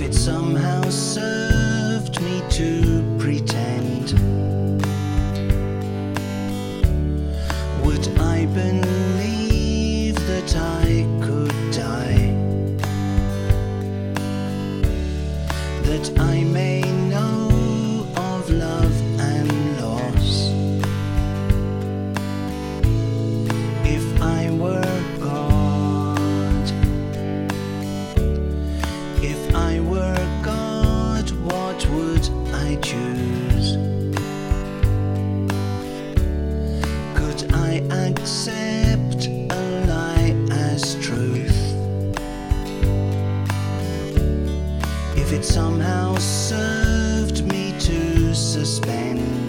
if it somehow served me to pretend. Would I believe that I could die? That I may know of love and loss. If I were God, if I were God, what would I choose? Could I accept a lie as truth? If it somehow served me to suspend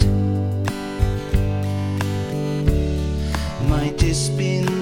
my disbelief.